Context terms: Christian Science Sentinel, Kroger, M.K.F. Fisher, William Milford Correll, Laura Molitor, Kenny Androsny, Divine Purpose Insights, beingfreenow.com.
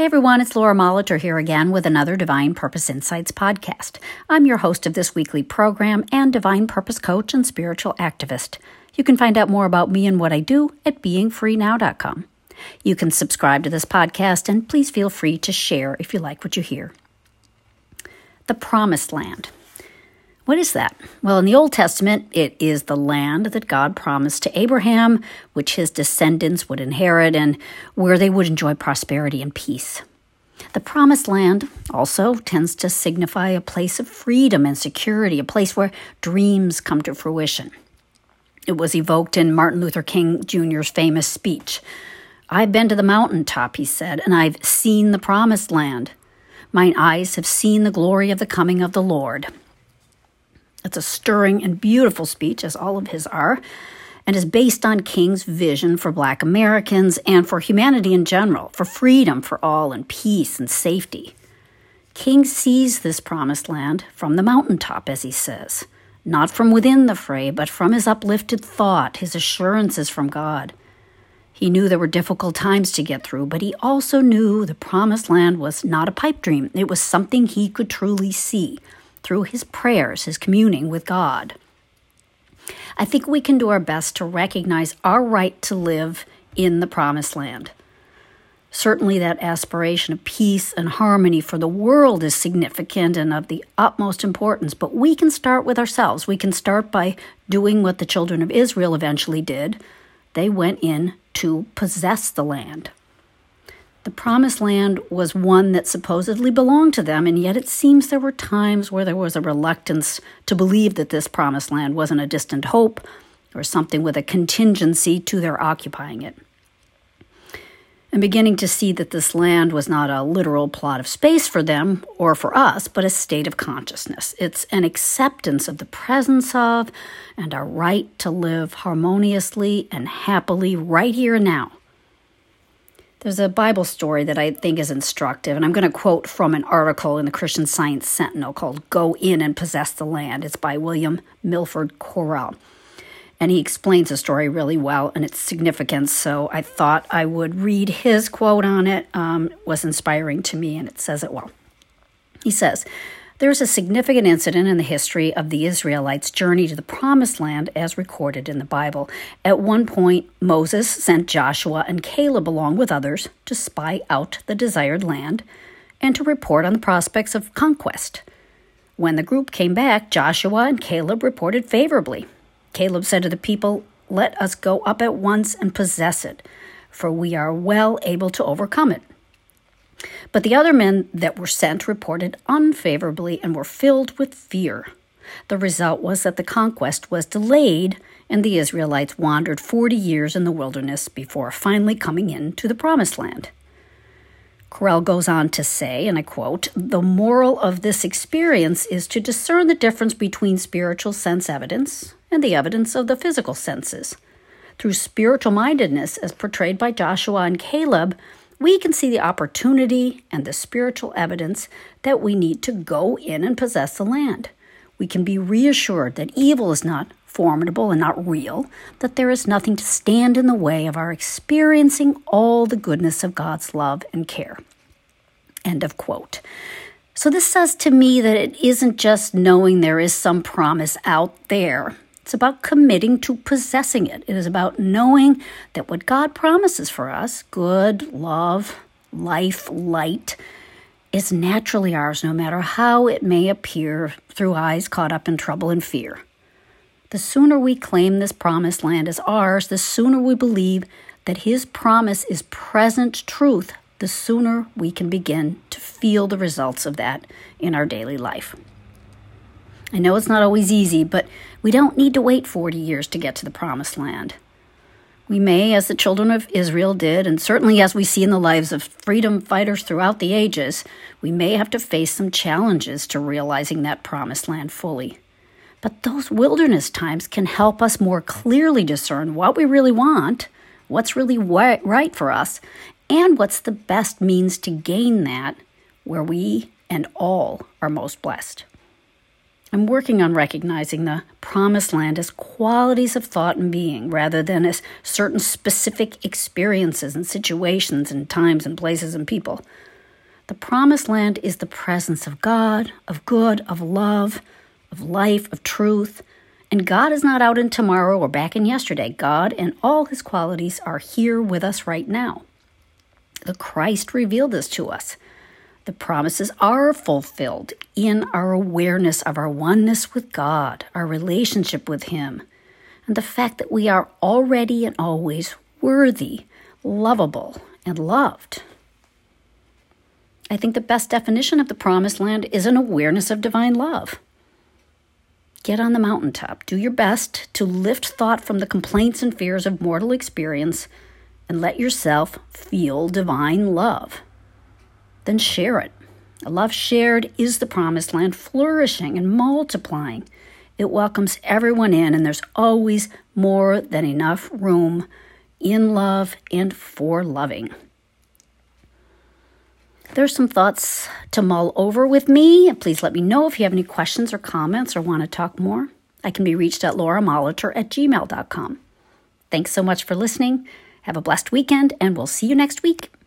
Hey everyone, it's Laura Molitor here again with another Divine Purpose Insights podcast. I'm your host of this weekly program and Divine Purpose coach and spiritual activist. You can find out more about me and what I do at beingfreenow.com. You can subscribe to this podcast and please feel free to share if you like what you hear. The Promised Land. What is that? Well, in the Old Testament, it is the land that God promised to Abraham, which his descendants would inherit and where they would enjoy prosperity and peace. The Promised Land also tends to signify a place of freedom and security, a place where dreams come to fruition. It was evoked in Martin Luther King Jr.'s famous speech. "I've been to the mountaintop," he said, "and I've seen the Promised Land. Mine eyes have seen the glory of the coming of the Lord." It's a stirring and beautiful speech, as all of his are, and is based on King's vision for Black Americans and for humanity in general, for freedom for all and peace and safety. King sees this Promised Land from the mountaintop, as he says, not from within the fray, but from his uplifted thought, his assurances from God. He knew there were difficult times to get through, but he also knew the Promised Land was not a pipe dream. It was something he could truly see through his prayers, his communing with God. I think we can do our best to recognize our right to live in the Promised Land. Certainly that aspiration of peace and harmony for the world is significant and of the utmost importance, but we can start with ourselves. We can start by doing what the children of Israel eventually did. They went in to possess the land. The Promised Land was one that supposedly belonged to them, and yet it seems there were times where there was a reluctance to believe that this Promised Land wasn't a distant hope or something with a contingency to their occupying it. And beginning to see that this land was not a literal plot of space for them or for us, but a state of consciousness. It's an acceptance of the presence of and our right to live harmoniously and happily right here and now. There's a Bible story that I think is instructive, and I'm going to quote from an article in the Christian Science Sentinel called "Go In and Possess the Land." It's by William Milford Correll, and he explains the story really well and its significance, so I thought I would read his quote on it. It was inspiring to me, and it says it well. He says, "There's a significant incident in the history of the Israelites' journey to the Promised Land as recorded in the Bible. At one point, Moses sent Joshua and Caleb along with others to spy out the desired land and to report on the prospects of conquest. When the group came back, Joshua and Caleb reported favorably. Caleb said to the people, 'Let us go up at once and possess it, for we are well able to overcome it.' But the other men that were sent reported unfavorably and were filled with fear. The result was that the conquest was delayed, and the Israelites wandered 40 years in the wilderness before finally coming into the Promised Land." Correll goes on to say, and I quote, "The moral of this experience is to discern the difference between spiritual sense evidence and the evidence of the physical senses. Through spiritual mindedness, as portrayed by Joshua and Caleb, we can see the opportunity and the spiritual evidence that we need to go in and possess the land. We can be reassured that evil is not formidable and not real, that there is nothing to stand in the way of our experiencing all the goodness of God's love and care." End of quote. So this says to me that it isn't just knowing there is some promise out there. It's about committing to possessing it. It is about knowing that what God promises for us, good, love, life, light, is naturally ours no matter how it may appear through eyes caught up in trouble and fear. The sooner we claim this Promised Land as ours, the sooner we believe that His promise is present truth, the sooner we can begin to feel the results of that in our daily life. I know it's not always easy, but we don't need to wait 40 years to get to the Promised Land. We may, as the children of Israel did, and certainly as we see in the lives of freedom fighters throughout the ages, we may have to face some challenges to realizing that Promised Land fully. But those wilderness times can help us more clearly discern what we really want, what's really right for us, and what's the best means to gain that where we and all are most blessed. I'm working on recognizing the promised land as qualities of thought and being rather than as certain specific experiences and situations and times and places and people. The promised land is the presence of God, of good, of love, of life, of truth. And God is not out in tomorrow or back in yesterday. God and all his qualities are here with us right now. The Christ revealed this to us. The promises are fulfilled in our awareness of our oneness with God, our relationship with Him, and the fact that we are already and always worthy, lovable, and loved. I think the best definition of the promised land is an awareness of divine love. Get on the mountaintop. Do your best to lift thought from the complaints and fears of mortal experience and let yourself feel divine love. Then share it. A love shared is the promised land flourishing and multiplying. It welcomes everyone in, and there's always more than enough room in love and for loving. There's some thoughts to mull over with me. Please let me know if you have any questions or comments or want to talk more. I can be reached at lauramolitor@gmail.com. Thanks so much for listening. Have a blessed weekend, and we'll see you next week.